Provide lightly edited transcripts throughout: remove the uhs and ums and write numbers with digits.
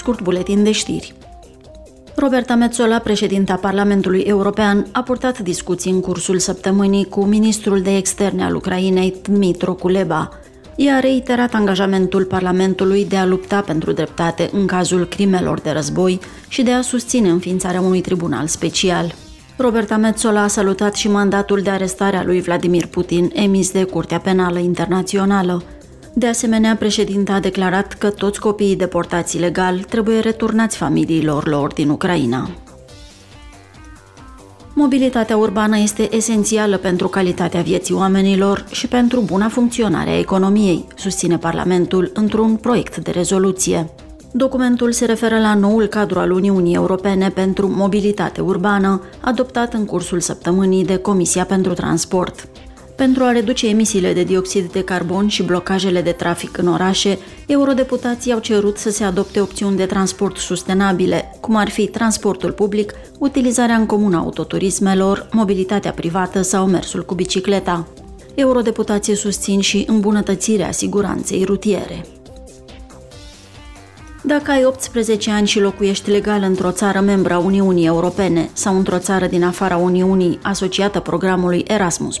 Scurt buletin de știri. Roberta Metsola, președinta Parlamentului European, a purtat discuții în cursul săptămânii cu ministrul de externe al Ucrainei, Dmitro Kuleba. Ea a reiterat angajamentul Parlamentului de a lupta pentru dreptate în cazul crimelor de război și de a susține înființarea unui tribunal special. Roberta Metsola a salutat și mandatul de arestare a lui Vladimir Putin emis de Curtea Penală Internațională. De asemenea, președinta a declarat că toți copiii deportați ilegal trebuie returnați familiilor lor din Ucraina. Mobilitatea urbană este esențială pentru calitatea vieții oamenilor și pentru buna funcționare a economiei, susține Parlamentul într-un proiect de rezoluție. Documentul se referă la noul cadru al Uniunii Europene pentru mobilitate urbană, adoptat în cursul săptămânii de Comisia pentru Transport. Pentru a reduce emisiile de dioxid de carbon și blocajele de trafic în orașe, eurodeputații au cerut să se adopte opțiuni de transport sustenabile, cum ar fi transportul public, utilizarea în comun a autoturismelor, mobilitatea privată sau mersul cu bicicleta. Eurodeputații susțin și îmbunătățirea siguranței rutiere. Dacă ai 18 ani și locuiești legal într-o țară membră a Uniunii Europene sau într-o țară din afara Uniunii asociată programului Erasmus+,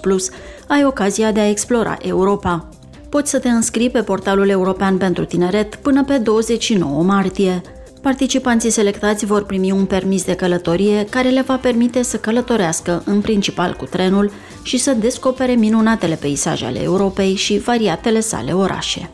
ai ocazia de a explora Europa. Poți să te înscrii pe portalul european pentru tineret până pe 29 martie. Participanții selectați vor primi un permis de călătorie care le va permite să călătorească în principal cu trenul și să descopere minunatele peisaje ale Europei și variatele sale orașe.